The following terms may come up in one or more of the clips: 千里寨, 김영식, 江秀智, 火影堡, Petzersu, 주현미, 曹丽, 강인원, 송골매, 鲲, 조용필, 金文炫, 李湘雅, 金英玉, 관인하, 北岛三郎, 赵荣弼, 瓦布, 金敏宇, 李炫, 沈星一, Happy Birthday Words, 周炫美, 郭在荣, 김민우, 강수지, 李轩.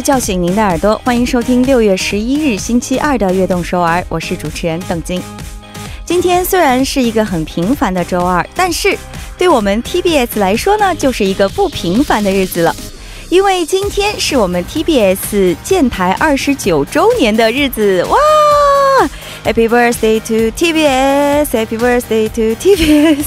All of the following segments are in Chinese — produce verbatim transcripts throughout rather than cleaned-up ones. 再叫醒您的耳朵，欢迎收听六月十一日星期二的悦动首尔， 我是主持人邓晶。 今天虽然是一个很平凡的周二， 但是对我们 티비에스 来说呢就是一个不平凡的日子了， 因为今天是我们 티비에스 建台二十九周年的日子。 哇， Happy birthday to 티비에스, Happy birthday to 티비에스。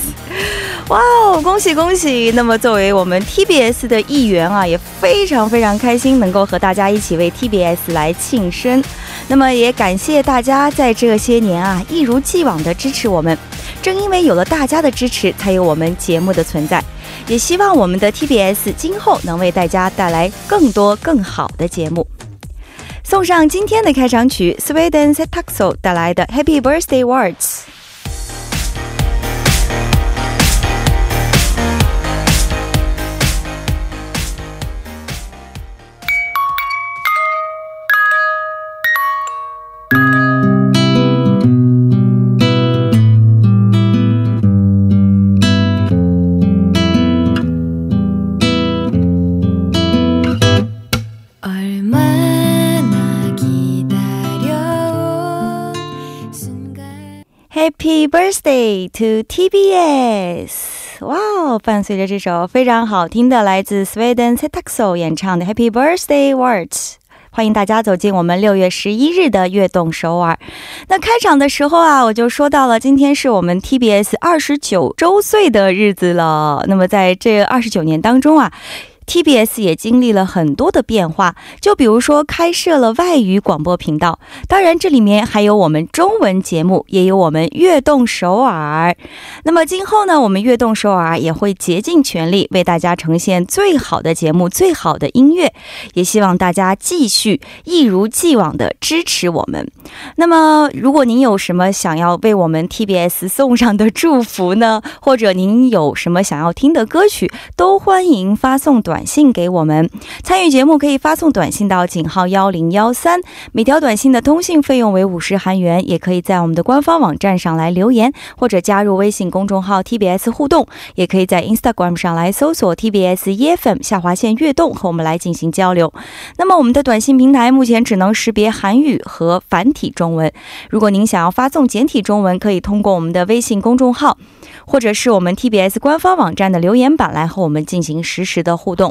哇哦，恭喜恭喜！那么作为我们 티비에스 的一员啊，也非常非常开心能够和大家一起为 티비에스 来庆生。那么也感谢大家在这些年啊一如既往的支持我们， 正因为有了大家的支持才有我们节目的存在， 也希望我们的 티비에스 今后能为大家带来更多更好的节目。 送上今天的开场曲 Sweden Setakso 带来的 Happy Birthday Words。 Happy birthday to 티비에스。 哇哦，伴随着这首非常好听的来自 Sweden Setakso 演唱的 Happy Birthday Words， 欢迎大家走进我们 六月十一日的悦动首尔。 那开场的时候啊我就说到了今天是我们 티비에스 二十九周岁的日子了。 那么在这二十九年当中啊， 티비에스 也经历了很多的变化， 就比如说开设了外语广播频道， 当然这里面还有我们中文节目， 也有我们悦动首尔。 那么今后呢我们悦动首尔 也会竭尽全力为大家呈现最好的节目最好的音乐， 也希望大家继续一如既往的支持我们。 那么如果您有什么想要为我们 티비에스 送上的祝福呢， 或者您有什么想要听的歌曲， 都欢迎发送短信 短信给我们。 参与节目可以发送短信到 井号一零一三， 每条短信的通信费用为五十韩元， 也可以在我们的官方网站上来留言， 或者加入微信公众号 티비에스 互动， 也可以在 Instagram 上来搜索 티비에스 E F M 下划线悦动， 和我们来进行交流。 那么我们的短信平台目前只能识别韩语和繁体中文， 如果您想要发送简体中文， 可以通过我们的微信公众号 或者是我们 티비에스 官方网站的留言板来和我们进行实时的互动。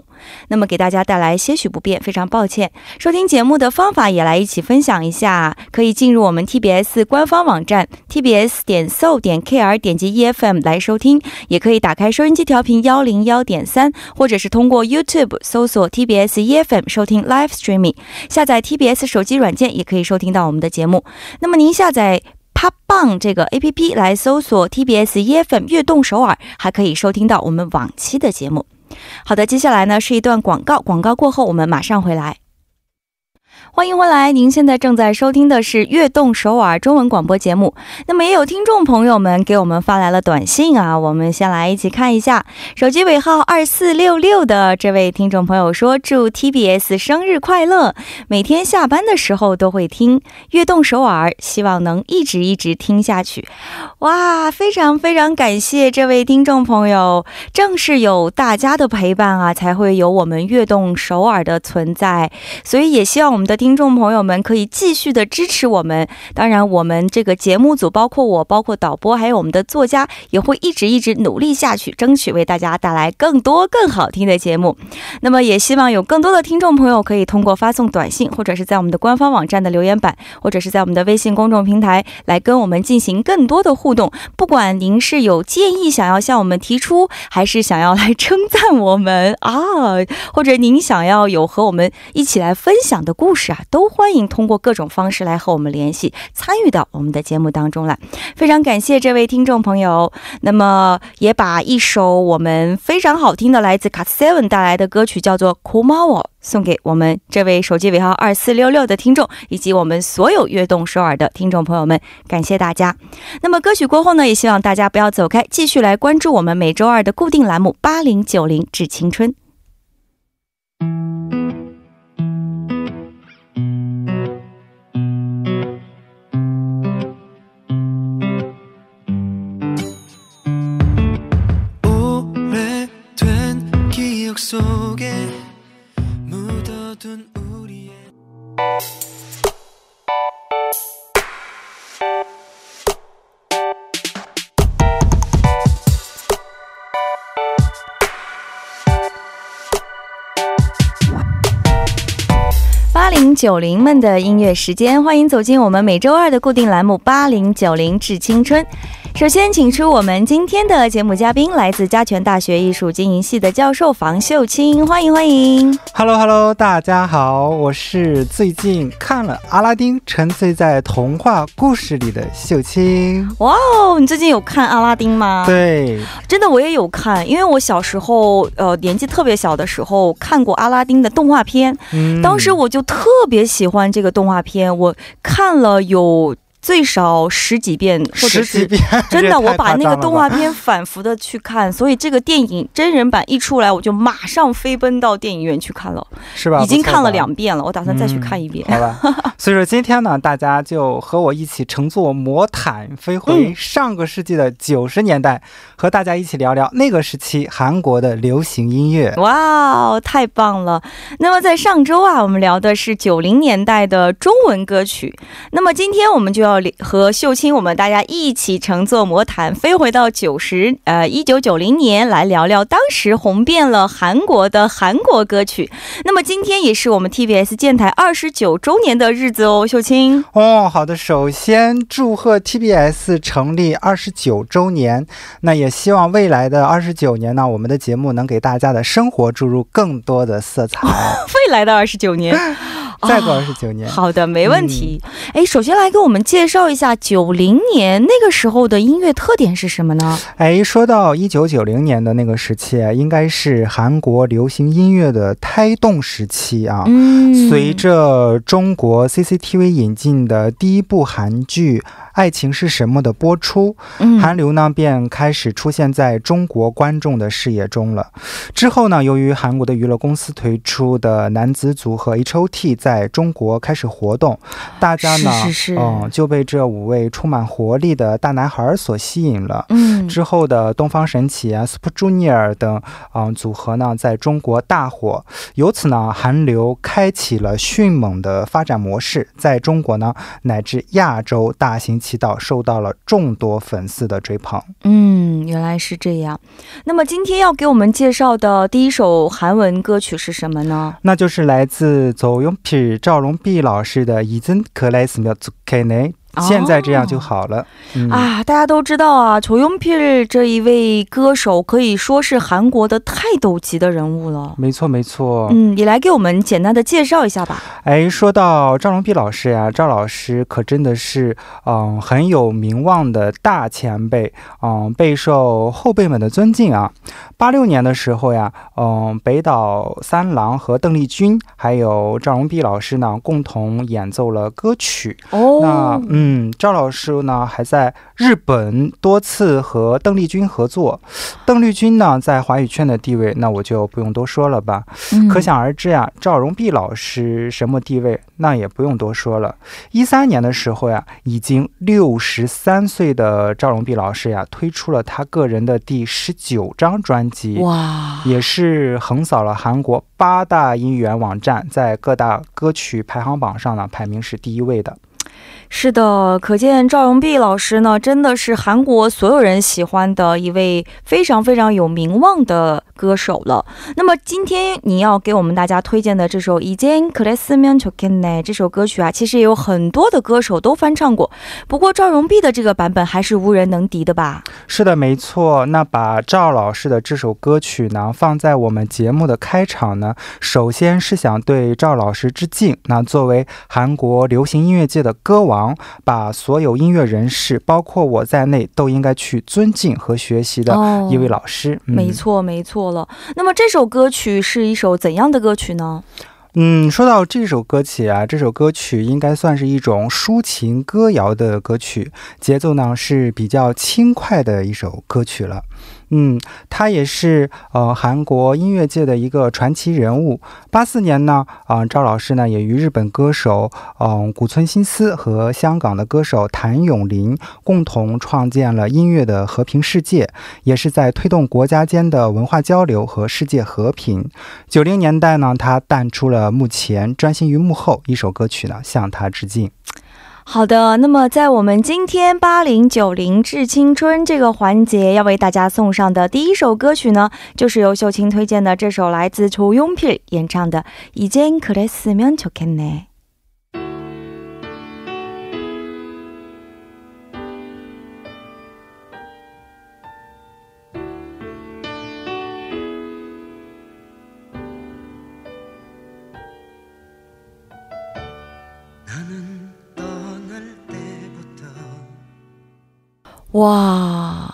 那么给大家带来些许不便，非常抱歉。 收听节目的方法也来一起分享一下， 可以进入我们 티비에스 官方网站 티비에스点so点kr， 点击 E F M 来收听， 也可以打开收音机调频一零一点三， 或者是通过 YouTube 搜索 티비에스 E F M 收听 Live Streaming， 下载 티비에스 手机软件， 也可以收听到我们的节目。 那么您下载 팟빵 这个A P P 来搜索 티비에스 E F M 悦动首尔， 还可以收听到我们往期的节目。 好的，接下来呢是一段广告， 广告过后我们马上回来。 欢迎回来， 您现在正在收听的是 悦动首尔中文广播节目。 那么也有听众朋友们给我们发来了短信啊， 我们先来一起看一下。 手机尾号二四六六 的这位听众朋友说， 祝 티비에스 生日快乐， 每天下班的时候都会听 悦动首尔， 希望能一直一直听下去。 哇，非常非常感谢这位听众朋友， 正是有大家的陪伴啊， 才会有我们悦动首尔的存在， 所以也希望我们的 听众朋友们可以继续的支持我们。 当然我们这个节目组， 包括我， 包括导播， 还有我们的作家， 也会一直一直努力下去， 争取为大家带来更多更好听的节目。 那么也希望有更多的听众朋友可以通过发送短信， 或者是在我们的官方网站的留言板， 或者是在我们的微信公众平台， 来跟我们进行更多的互动。 不管您是有建议想要向我们提出， 还是想要来称赞我们， 啊， 或者您想要有和我们一起来分享的故事， 都欢迎通过各种方式来和我们联系， 参与到我们的节目当中来。 非常感谢这位听众朋友。 那么也把一首我们非常好听的来自 갓세븐 带来的歌曲叫做 고마워 送给我们这位手机尾号 二四六六 的听众， 以及我们所有悦动首尔的听众朋友们， 感谢大家。 那么歌曲过后呢， 也希望大家不要走开， 继续来关注我们 每周二的固定栏目 八零九零 致青春。 속에 묻어둔 우리 八零九零们的音乐时间，欢迎走进我们每周二的固定栏目八零九零致青春。 首先请出我们今天的节目嘉宾，来自嘉泉大学艺术经营系的教授房秀卿， 欢迎欢迎。 Hello Hello 大家好，我是最近看了阿拉丁沉醉在童话故事里的秀卿。 哇哦，你最近有看阿拉丁吗？ 对，真的我也有看，因为我小时候呃年纪特别小的时候看过阿拉丁的动画片，当时我就特别喜欢这个动画片，我看了有 最少十几遍，十几遍，真的我把那个动画片反复的去看，所以这个电影真人版一出来我就马上飞奔到电影院去看了，是吧？已经看了两遍了，我打算再去看一遍。好吧，所以说今天呢大家就和我魔毯飞回上个世纪的九十年代，和大家一起聊聊那个时期韩国的流行音乐。哇，太棒了。那么在上周啊，我们聊的是九零年代的中文歌曲，那么今天我们就要 和秀卿我们大家一起乘坐魔毯飞回到九十呃一九九零年，来聊聊当时红遍了韩国的韩国歌曲。 那么今天也是我们 T B S 电台 二十九周年的日子哦， 秀卿哦好的，首先祝贺 T B S 成立 二十九周年， 那也希望未来的 二十九年呢， 我们的节目能给大家的生活注入更多的色彩。 未来的 二十九年， 再过二十九年。 好的，没问题。哎，首先来给我们介绍一下 九零年那个时候的音乐特点是什么呢？哎，说到一九九零年的那个时期，应该是韩国流行音乐的胎动时期啊。随着中国 C C T V 引进的第一部韩剧 爱情是什么的播出，韩流呢便开始出现在中国观众的视野中了。之后呢，由于韩国的娱乐公司推出的男子组合 H O T 在中国开始活动，大家呢就被这五位充满活力的大男孩所吸引了。之后的东方神起啊、 Super Junior 等组合呢在中国大火，由此呢韩流开启了迅猛的发展模式，在中国呢乃至亚洲大型 起到受到了众多粉丝的追捧。嗯，原来是这样。那么今天要给我们介绍的第一首韩文歌曲是什么呢？那就是来自 조용필 赵荣弼老师的 이젠 그랬으면 좋겠네， 现在这样就好了啊。大家都知道啊，조용필这一位歌手可以说是韩国的泰斗级的人物了。没错没错。嗯，你来给我那 八六年的时候呀，赵老师可真的是嗯很有名望的大前辈，嗯备受后辈们的尊敬啊。八六年的时候呀，嗯北岛三郎和邓丽君还有赵荣弼老师呢共同演奏了歌曲。那 嗯赵老师呢还在日本多次和邓丽君合作，邓丽君呢在华语圈的地位那我就不用多说了吧。可想而知啊，赵荣弼老师什么地位那也不用多说了。一三年的时候呀，已经六十三岁的赵荣弼老师呀推出了他个人的第十九张专辑，哇，也是横扫了韩国 八大音源网站在各大歌曲排行榜上呢排名是第一位的。 是的，可见赵荣弼老师呢真的是韩国所有人喜欢的一位非常非常有名望的歌手了。那么今天你要给我们大家推荐的这首 이젠 그랬으면 좋겠네 这首歌曲啊其实也有很多的歌手都翻唱过，不过赵荣弼的这个版本还是无人能敌的吧。是的，没错。那把赵老师的这首歌曲呢放在我们节目的开场呢，首先是想对赵老师致敬，那作为韩国流行音乐界的歌王， 把所有音乐人士包括我在内都应该去尊敬和学习的一位老师。没错没错了。那么这首歌曲是一首怎样的歌曲呢？ 嗯，说到这首歌曲啊，这首歌曲应该算是一种抒情歌谣的歌曲，节奏呢是比较轻快的一首歌曲了。 嗯，他也是呃韩国音乐界的一个传奇人物。八四年呢 赵老师呢也与日本歌手嗯古村新司和香港的歌手谭咏麟共同创建了音乐的和平世界，也是在推动国家间的文化交流和世界和平。九零年代呢他淡出了幕前，专心于幕后，一首歌曲呢向他致敬。 好的，那么在我们今天八零九零致青春这个环节要为大家送上的第一首歌曲呢，就是由秀卿推荐的这首来自조용필演唱的이젠 그랬으면 좋겠네。 哇，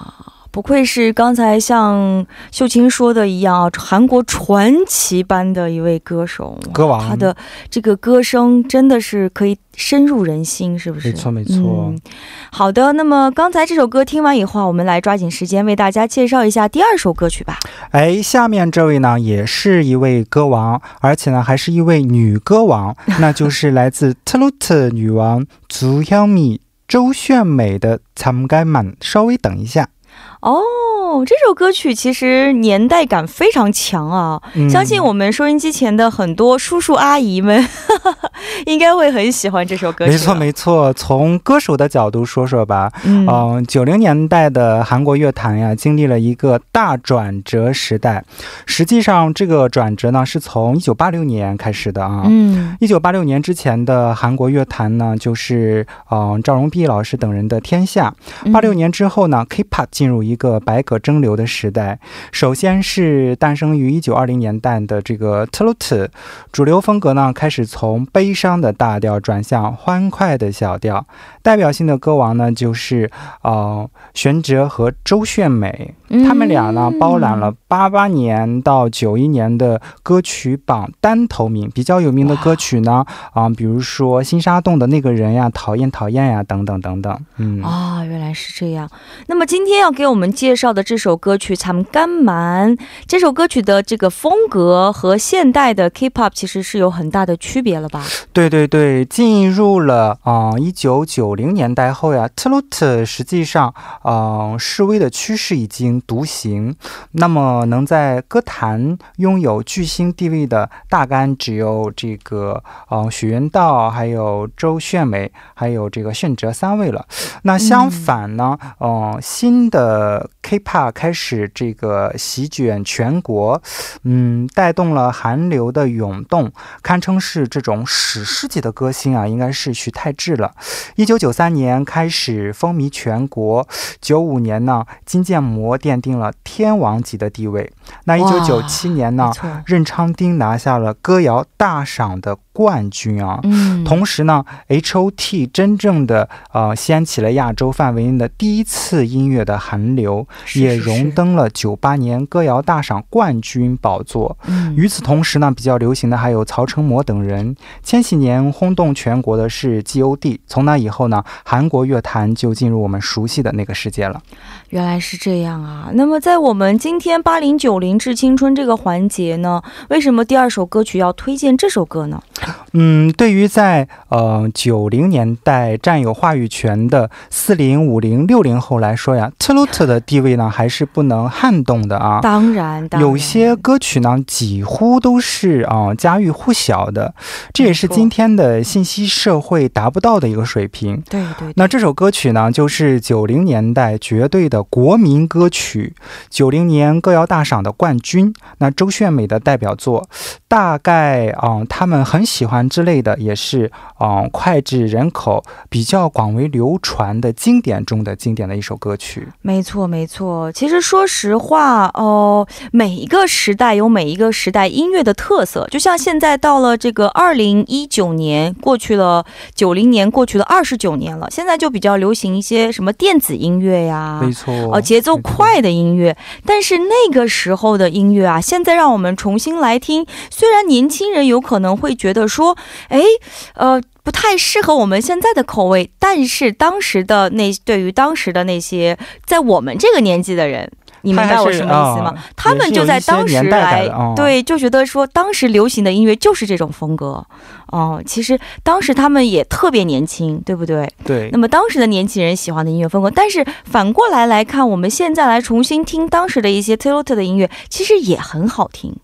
不愧是刚才向秀琴说的一样，韩国传奇般的一位歌手，他的这个歌声真的是可以深入人心，是不是？没错没错。好的，那么刚才这首歌听完以后，我们来抓紧时间为大家介绍一下第二首歌曲吧。哎，下面这位呢也是一位歌王，而且呢还是一位女歌王，那就是来自特鲁特女王足香米 周炫美的《参该满》稍微等一下。哦，这首歌曲其实年代感非常强啊，相信我们收音机前的很多叔叔阿姨们应该会很喜欢这首歌曲。没错没错，从歌手的角度说说吧。嗯，九零年代的韩国乐坛呀经历了一个大转折时代，实际上这个转折呢是从一九八六年开始的啊。一九八六年之前的韩国乐坛呢就是嗯赵荣弼 老师等人的天下。八六年之后呢 K-pop 进入一个百舸争流的时代，首先是诞生于 一九二零年代的这个特鲁特 主流风格呢开始从悲伤的大调转向欢快的小调。代表性的歌王呢就是玄哲和周炫美，他们俩呢包揽了八八年到九一年的歌曲榜单头名，比较有名的歌曲呢比如说新沙洞的那个人呀，讨厌讨厌呀等等 等等。啊，原来是这样。那么今天要给我们介绍的这首歌曲 参干满，这首歌曲的这个风格和现代的 K-pop 其实是有很大的区别了吧？对对对，进入了一九九零年代后呀 特鲁特 实际上示威的趋势已经独行，那么能在歌坛拥有巨星地位的大概只有这个许愿道还有周炫美还有这个炫哲三 那相反呢，新的 K-pop 开始这个席卷全国，带动了韩流的涌动，堪称是这种史诗级的歌星啊，应该是徐太智了。 一九九三年开始风靡全国， 九五年呢金建模奠定了天王级的地位， 那 一九九七年呢任昌丁拿下了歌谣大赏的冠军啊。同时呢 H O T 真正的 掀起了亚洲范围内的第一次音乐的韩流，也荣登了九八年歌谣大赏冠军宝座。与此同时呢，比较流行的还有曹承模等人。千禧年轰动全国的是 G O D。 从那以后呢，韩国乐坛就进入我们熟悉的那个世界了。原来是这样啊。那么在我们今天八零九零至青春这个环节呢，为什么第二首歌曲要推荐这首歌呢？ 嗯，对于在呃九零年代占有话语权的 四零、五零、六零后来说呀， 特鲁特的地位呢还是不能撼动的啊。当然，有些歌曲呢几乎都是啊家喻户晓的，这也是今天的信息社会达不到的一个水平。对对，那这首歌曲呢就是九零年代绝对的国民歌曲， 九零年歌谣大赏的冠军。那周炫美的代表作大概他们很喜欢之类的，也是脍炙人口，比较广为流传的经典中的经典的一首歌曲。没错没错，其实说实话，每一个时代有每一个时代音乐的特色，就像现在到了这个二零一九年，过去了九零年过去了二十九年了，现在就比较流行一些什么电子音乐呀，而节奏快的音乐。但是那个时候的音乐啊，现在让我们重新来听，虽然年轻人有可能会觉得说，哎 呃不太适合我们现在的口味，但是当时的那对于当时的那些在我们这个年纪的人， 你明白我什么意思吗？他们就在当时来，对，就觉得说当时流行的音乐就是这种风格。哦，其实当时他们也特别年轻，对不对？对。那么当时的年轻人喜欢的音乐风格，但是反过来来看我们现在来重新听当时的一些特鲁特的音乐，其实也很好听。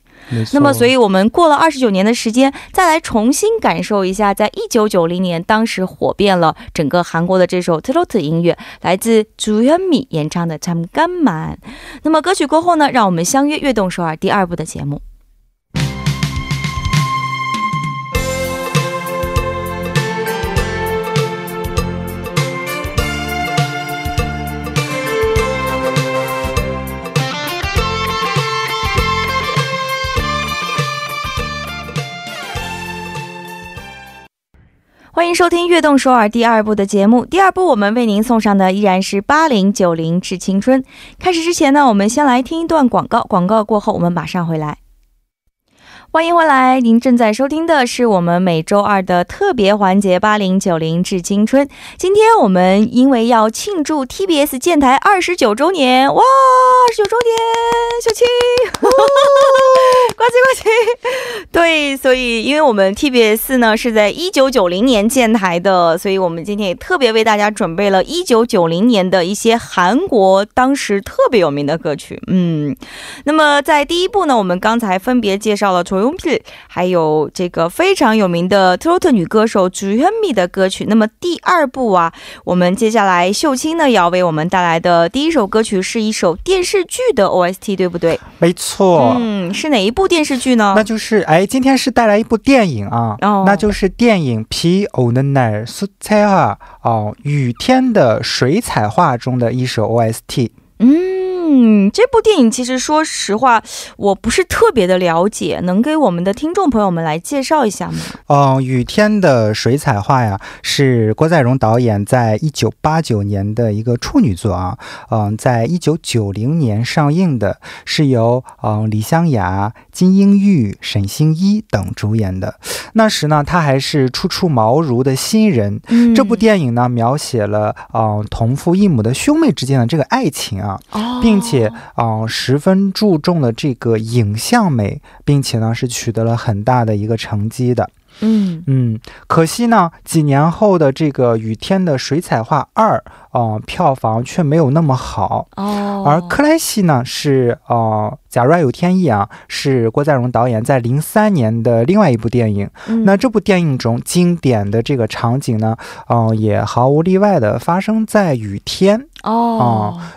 那么所以我们过了二十九年的时间再来重新感受一下，在 一九九零年当时火遍了整个韩国的这首 特鲁特 音乐，来自주현미演唱的 参干满。 那么歌曲过后呢，让我们相约悦动首尔第二部的节目。 欢迎回来，悦动首尔第二部的节目。欢迎收听《悦动首尔》第二部的节目。 第二部我们为您送上的依然是八零九零致青春。 开始之前呢，我们先来听一段广告，广告过后我们马上回来。 欢迎回来，您正在收听的是我们每周二的特别环节八零九零致青春。 今天我们因为要庆祝 티비에스 建台 二十九周年， 哇， 二十九周年，小七 呱唧呱唧。对，所以因为我们 티비에스 呢是在 一九九零年 建台的，所以我们今天也特别为大家准备了 一九九零年的一些韩国当时特别有名的歌曲。嗯，那么在第一部呢，我们刚才分别介绍了 还有这个非常有名的 트로트 女歌手 주현미的歌曲。 那么第二部啊，我们接下来秀清呢要为我们带来的第一首歌曲是一首电视剧的 오에스티， 对不对？没错。嗯，是哪一部电视剧呢？那就是哎，今天是带来一部电影啊，那就是电影 비 오는 날 수채화雨天的水彩画中的一首 오에스티。 嗯， 这部电影其实说实话我不是特别的了解，能给我们的听众朋友们来介绍一下吗？嗯，雨天的水彩画呀是郭在荣导演在一九八九年的一个处女作啊，在一九九零年上映的，是由李湘雅、金英玉、沈星一等主演的。那时呢他还是初出茅庐的新人。这部电影呢描写了同父异母的兄妹之间的这个爱情啊，并 且十分注重了这个影像美，并且呢是取得了很大的一个成绩的。 嗯嗯，可惜呢几年后的这个雨天的水彩画二票房却没有那么好，而克莱西呢是假如有天意啊是郭在荣导演在零三年的另外一部电影，那这部电影中经典的这个场景呢也毫无例外的发生在雨天。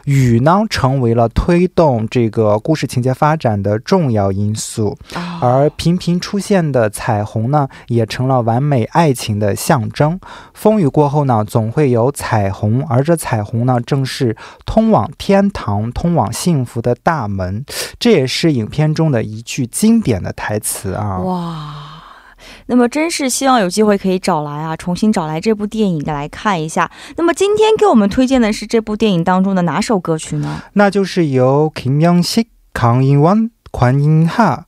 雨囊成为了推动这个故事情节发展的重要因素，而频频出现的彩虹呢也成了完美爱情的象征，风雨过后呢总会有彩虹，而这彩虹呢正是通往天堂通往幸福的大门，这也是影片中的一句经典的台词啊。哇， 那么真是希望有机会可以找来啊重新找来这部电影来看一下。那么今天给我们推荐的是这部电影当中的哪首歌曲呢？那就是由 김영식, 강인원, 관인하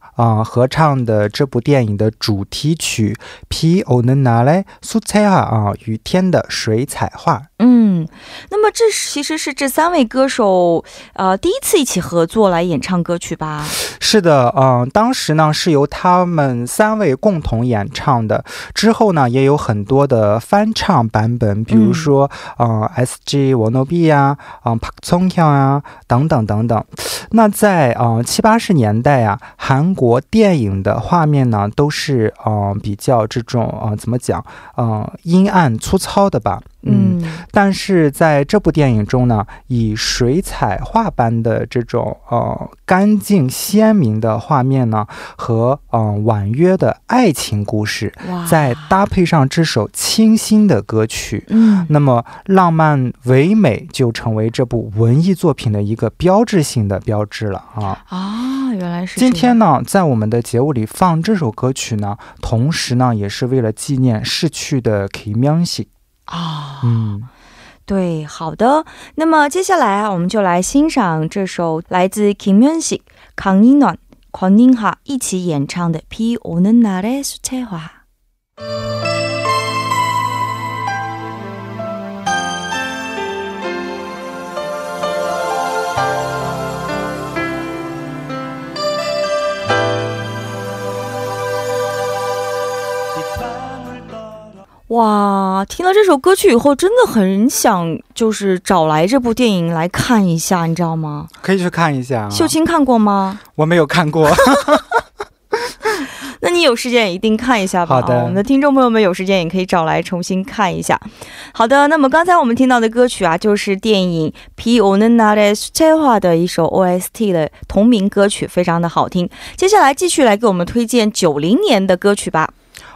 合唱的这部电影的主题曲 비 오는 날의 수채화 雨天的水彩画。 嗯，那么这其实是这三位歌手呃第一次一起合作来演唱歌曲吧？是的，嗯，当时呢是由他们三位共同演唱的，之后呢也有很多的翻唱版本，比如说嗯 에스지 워너비야、 박성현啊等等等等。那在七八十年代啊韩国电影的画面呢都是比较这种怎么讲阴暗粗糙的吧。 嗯，但是在这部电影中呢以水彩画般的这种呃干净鲜明的画面呢和嗯婉约的爱情故事再搭配上这首清新的歌曲，那么浪漫唯美就成为这部文艺作品的一个标志性的标志了啊。啊，原来是这样。今天呢在我们的节目里放这首歌曲呢，同时呢也是为了纪念逝去的 김영식。 啊，嗯，对，好的。那么接下来啊，我们就来欣赏这首来自 김현식, 강인원, 권인하 一起演唱的 비 오는 날의 수채화。 哇，听了这首歌曲以后真的很想就是找来这部电影来看一下，你知道吗？可以去看一下。秀清看过吗？我没有看过。 那你有时间一定看一下吧，我们的听众朋友们有时间也可以找来重新看一下。好的，那么刚才我们听到的歌曲啊就是电影 비 오는 날의 수채화 的一首 오에스티 的同名歌曲，非常的好听。接下来继续来给我们推荐 九零年的歌曲吧。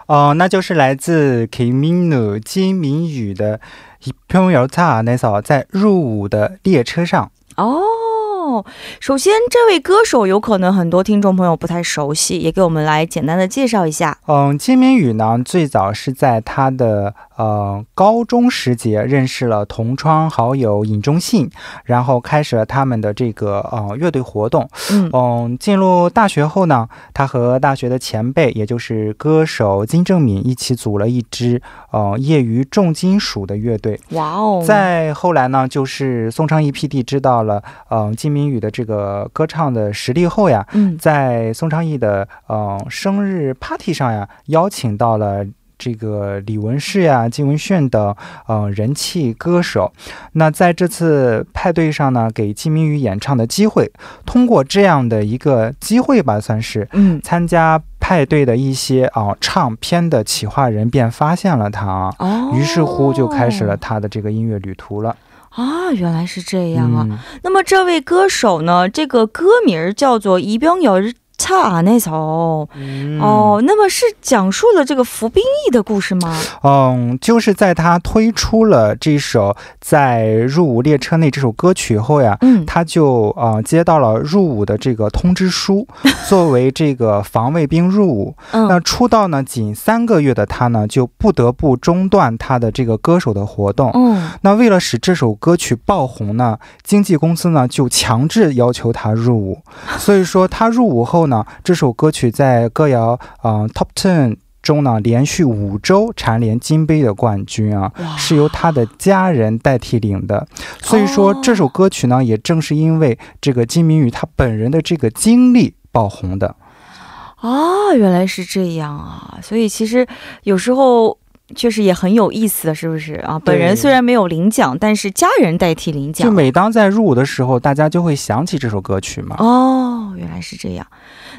哦，那就是来自 김민우, 金敏宇的 이평열차 안에서 在入伍的列车上。哦，首先这位歌手有可能很多听众朋友不太熟悉，也给我们来简单的介绍一下。嗯，金敏宇呢最早是在他的呃高中时节认识了同窗好友尹中信，然后开始了他们的这个呃乐队活动。嗯、呃，进入大学后呢，他和大学的前辈，也就是歌手金正敏一起组了一支呃业余重金属的乐队。哇哦！再后来呢，就是宋昌毅 P D 知道了嗯、呃、金明宇的这个歌唱的实力后呀，嗯、在宋昌毅的嗯、呃、生日 party 上呀，邀请到了这个李文世呀、金文炫的呃人气歌手。那在这次派对上呢，给金明宇演唱的机会，通过这样的一个机会吧，算是嗯参加派对的一些啊、呃、唱片的企划人便发现了他啊、哦，于是乎就开始了他的这个音乐旅途了。啊，原来是这样啊。嗯、那么这位歌手呢，这个歌名叫做이병열차 안에서、嗯、哦，那么是讲述了这个服兵役的故事吗？嗯，就是在他推出了这首在入伍列车内这首歌曲后呀，嗯，他就啊、呃、接到了入伍的这个通知书，作为这个防卫兵入伍。那出道呢仅三个月的他呢，就不得不中断他的这个歌手的活动。嗯，那为了使这首歌曲爆红呢，经纪公司呢就强制要求他入伍，所以说他入伍后。呢这首歌曲在歌谣、呃、Top 十 中呢连续五周蝉联金杯的冠军啊，是由他的家人代替领的。所以说这首歌曲呢也正是因为这个金明宇他本人的这个经历爆红的。啊，原来是这样啊。所以其实有时候确实也很有意思的，是不是啊？本人虽然没有领奖，但是家人代替领奖。就每当在入伍的时候，大家就会想起这首歌曲嘛。哦，原来是这样。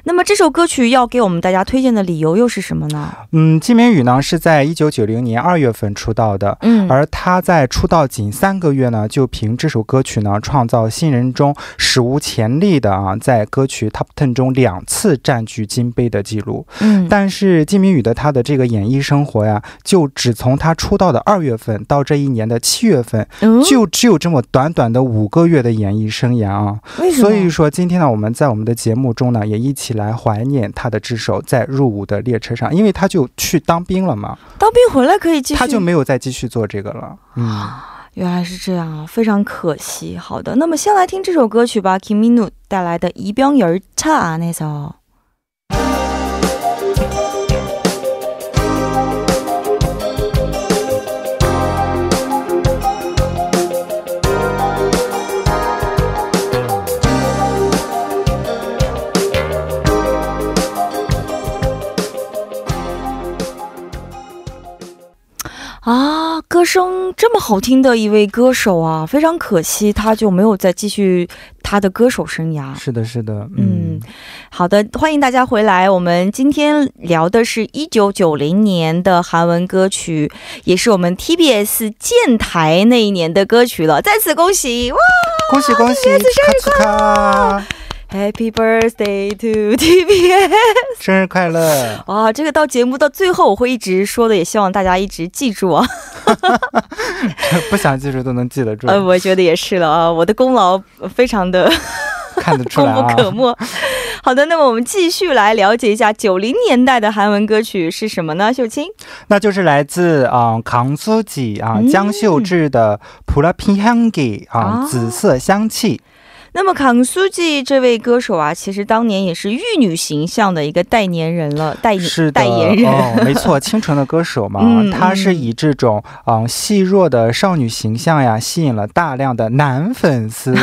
那么这首歌曲要给我们大家推荐的理由又是什么呢？嗯，金明宇呢是在一九九零年二月份出道的，嗯，而他在出道仅三个月呢，就凭这首歌曲呢，创造新人中史无前例的啊，在歌曲 Top 十 中两次占据金杯的记录。嗯，但是金明宇的他的这个演艺生活呀，就只从他出道的二月份到这一年的七月份，就只有这么短短的五个月的演艺生涯啊！所以说今天呢，我们在我们的节目中呢，也一起来怀念他的这首在入伍的列车上，因为他就去当兵了嘛，当兵回来可以继续，他就没有再继续做这个了。嗯，原来是这样啊，非常可惜。好的，那么先来听这首歌曲吧，金明宇带来的《이병열차 안에서》。啊，歌声这么好听的一位歌手啊，非常可惜他就没有再继续他的歌手生涯。是的是的。 嗯, 嗯，好的，欢迎大家回来。我们今天聊的是一九九零年的韩文歌曲，也是我们 T B S 建台那一年的歌曲了。再次恭喜，哇，恭喜恭喜，生日快乐，Happy birthday to T B S， 生日快乐！哇，这个到节目到最后我会一直说的，也希望大家一直记住啊。不想记住都能记得住。呃，我觉得也是了啊，我的功劳非常的看得出来、啊、功不可没。好的，那么我们继续来了解一下九零年代的韩文歌曲是什么呢？秀清，那就是来自啊강수지啊江秀智的《보라빛향기》啊，紫色香气。那么강수지这位歌手啊，其实当年也是玉女形象的一个代言人了，代言代言人、哦、没错，清纯的歌手嘛，嗯、他是以这种嗯、呃、细弱的少女形象呀，吸引了大量的男粉丝。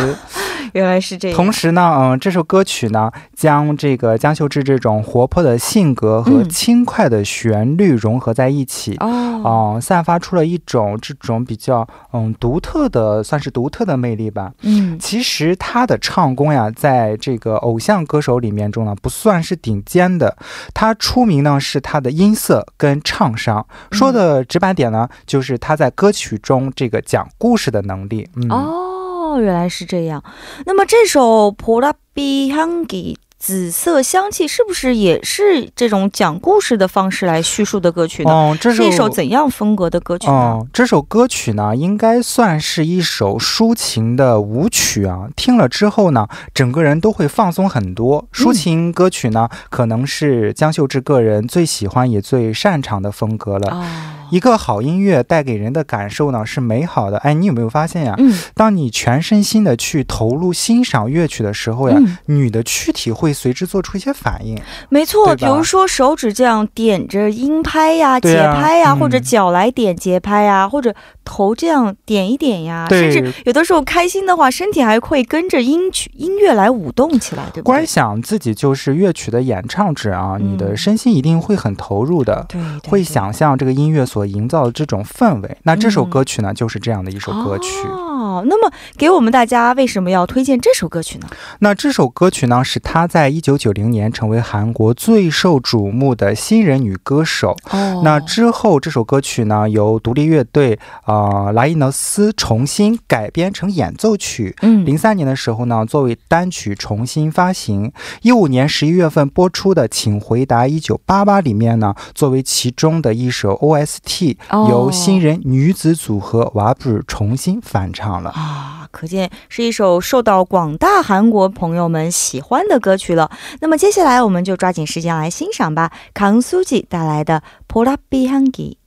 原来是这样。同时呢，嗯，这首歌曲呢，将这个江秀智这种活泼的性格和轻快的旋律融合在一起，嗯，哦、呃，散发出了一种这种比较嗯独特的，算是独特的魅力吧。嗯，其实他。他的唱功呀，在这个偶像歌手里面中呢，不算是顶尖的。他出名呢是他的音色跟唱商，说的直白点呢，就是他在歌曲中这个讲故事的能力。嗯、哦，原来是这样。那么这首《보라빛향기》。紫色香气是不是也是这种讲故事的方式来叙述的歌曲呢？哦，这是一首怎样风格的歌曲呢？哦，这首歌曲呢，应该算是一首抒情的舞曲啊。听了之后呢，整个人都会放松很多。抒情歌曲呢，嗯、可能是江秀智个人最喜欢也最擅长的风格了。哦，一个好音乐带给人的感受呢是美好的。哎，你有没有发现呀、啊嗯、当你全身心的去投入欣赏乐曲的时候呀、嗯、你的躯体会随之做出一些反应。没错，比如说手指这样点着音拍呀、啊、节拍呀、啊嗯、或者脚来点节拍呀、啊、或者头这样点一点呀，甚至有的时候开心的话身体还会跟着音曲音乐来舞动起来，对不对？观想自己就是乐曲的演唱者啊、嗯、你的身心一定会很投入的，对对对，会想象这个音乐所营造的这种氛围。那这首歌曲呢、嗯、就是这样的一首歌曲、哦、那么给我们大家为什么要推荐这首歌曲呢？那这首歌曲呢是她在一九九零年成为韩国最受瞩目的新人女歌手、哦、那之后这首歌曲呢由独立乐队呃莱伊诺斯重新改编成演奏曲，嗯，零三年的时候呢作为单曲重新发行，一五年十一月份播出的请回答一九八八里面呢作为其中的一首 O S T、哦、由新人女子组合瓦布重新翻唱了啊，可见是一首受到广大韩国朋友们喜欢的歌曲了。那么接下来我们就抓紧时间来欣赏吧，강수지带来的보랏빛 향기。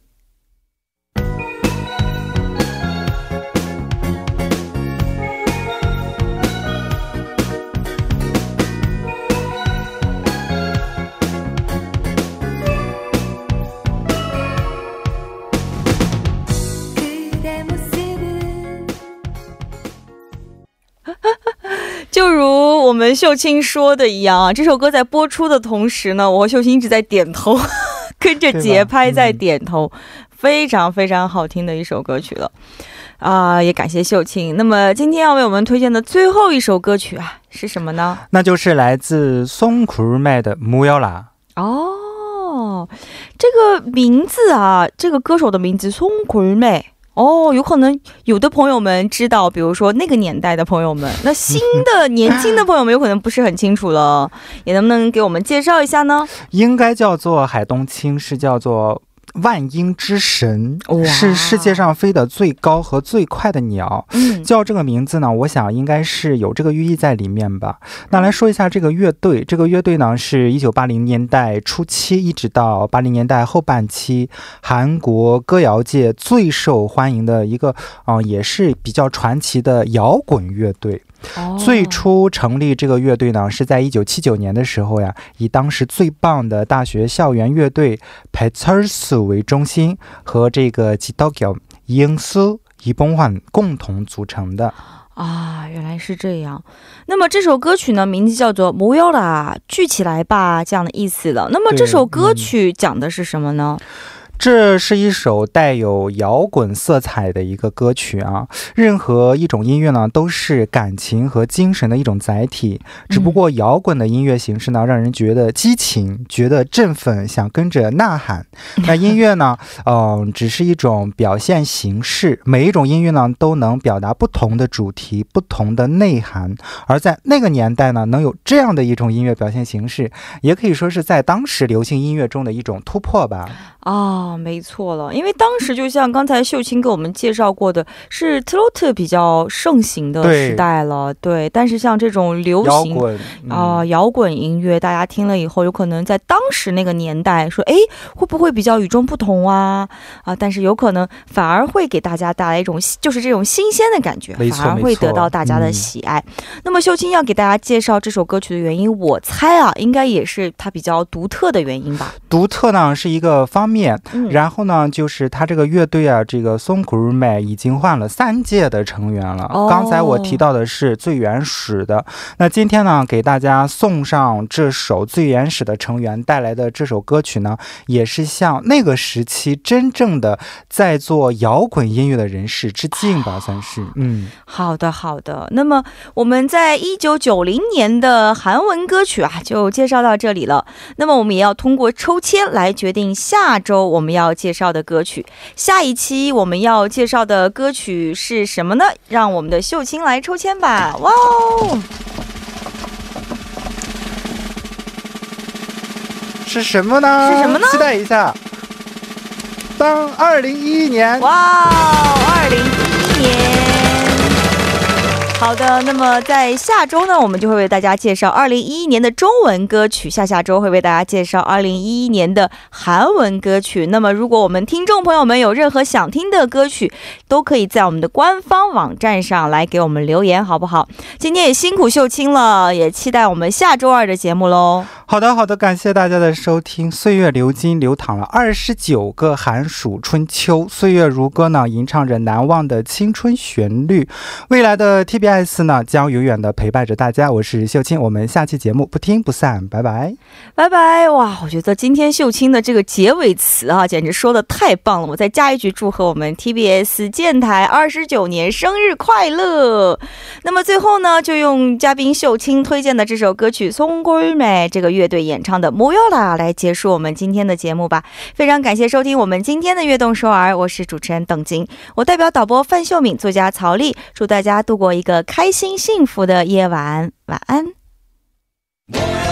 就如我们秀清说的一样啊，这首歌在播出的同时呢，我和秀清一直在点头，跟着节拍在点头、嗯、非常非常好听的一首歌曲了啊、呃！也感谢秀清。那么今天要为我们推荐的最后一首歌曲啊是什么呢？那就是来自松库麦的《木妖啦》。哦，这个名字啊，这个歌手的名字松库麦哦，有可能有的朋友们知道，比如说那个年代的朋友们，那新的年轻的朋友们有可能不是很清楚了，也能不能给我们介绍一下呢？应该叫做海东青，是叫做万鹰之神，是世界上飞得最高和最快的鸟、嗯、叫这个名字呢我想应该是有这个寓意在里面吧。那来说一下这个乐队，这个乐队呢是一九八零年代初期一直到八零年代后半期韩国歌谣界最受欢迎的一个、呃、也是比较传奇的摇滚乐队。最初成立这个乐队呢是在一九七九年的时候呀，以当时最棒的大学校园乐队 Petzersu 为中心，和这个 Jidokyeom、Yingsu、Ibonghwan 共同组成的。啊，原来是这样。那么这首歌曲呢名字叫做木妖啦，聚起来吧，这样的意思了。那么这首歌曲讲的是什么呢？这是一首带有摇滚色彩的一个歌曲啊，任何一种音乐呢都是感情和精神的一种载体，只不过摇滚的音乐形式呢让人觉得激情，觉得振奋，想跟着呐喊。那音乐呢嗯、呃，只是一种表现形式，每一种音乐呢都能表达不同的主题，不同的内涵。而在那个年代呢能有这样的一种音乐表现形式，也可以说是在当时流行音乐中的一种突破吧。哦，没错了，因为当时就像刚才秀清给我们介绍过的，是 Trot 比较盛行的时代了， 对, 对但是像这种流行啊、呃、摇滚音乐，大家听了以后有可能在当时那个年代说哎会不会比较与众不同啊啊，但是有可能反而会给大家带来一种就是这种新鲜的感觉，反而会得到大家的喜爱、嗯、那么秀清要给大家介绍这首歌曲的原因，我猜啊应该也是它比较独特的原因吧。独特呢是一个方面，然后呢就是他这个乐队啊，这个松库麦已经换了三届的成员了、哦、刚才我提到的是最原始的，那今天呢给大家送上这首最原始的成员带来的这首歌曲呢，也是向那个时期真正的在做摇滚音乐的人士致敬吧、啊、算是嗯，好的好的。那么我们在一九九零年的韩文歌曲啊就介绍到这里了，那么我们也要通过抽签来决定下周我们我们要介绍的歌曲，下一期我们要介绍的歌曲是什么呢？让我们的秀清来抽签吧。哇哦，是什么呢？是什么呢？期待一下。当二零一一年，哇，二零一一年。好的，那么在下周呢我们就会为大家介绍 二零一一年的中文歌曲， 下下周会为大家介绍 二零一一年的韩文歌曲。 那么如果我们听众朋友们有任何想听的歌曲都可以在我们的官方网站上来给我们留言好不好。 今天也辛苦秀清了，也期待我们下周二的节目喽。 好的好的，感谢大家的收听。岁月流金流淌了 二十九个寒暑春秋，岁月如歌呢 吟唱着难忘的青春旋律。 未来的 티비에스 呢将永远的陪伴着大家。我是秀清，我们下期节目不听不散，拜拜拜拜。哇，我觉得今天秀清的这个结尾词啊简直说的太棒了， 我再加一句祝贺我们 티비에스 建台二十九年生日快乐。 那么最后呢就用嘉宾秀清推荐的这首歌曲 송골매 这个乐队演唱的 모여라 来结束我们今天的节目吧。 非常感谢收听我们今天的悦动首尔，我是主持人邓晶， 我代表导播范秀敏、作家曹丽， 祝大家度过一个开心幸福的夜晚，晚安。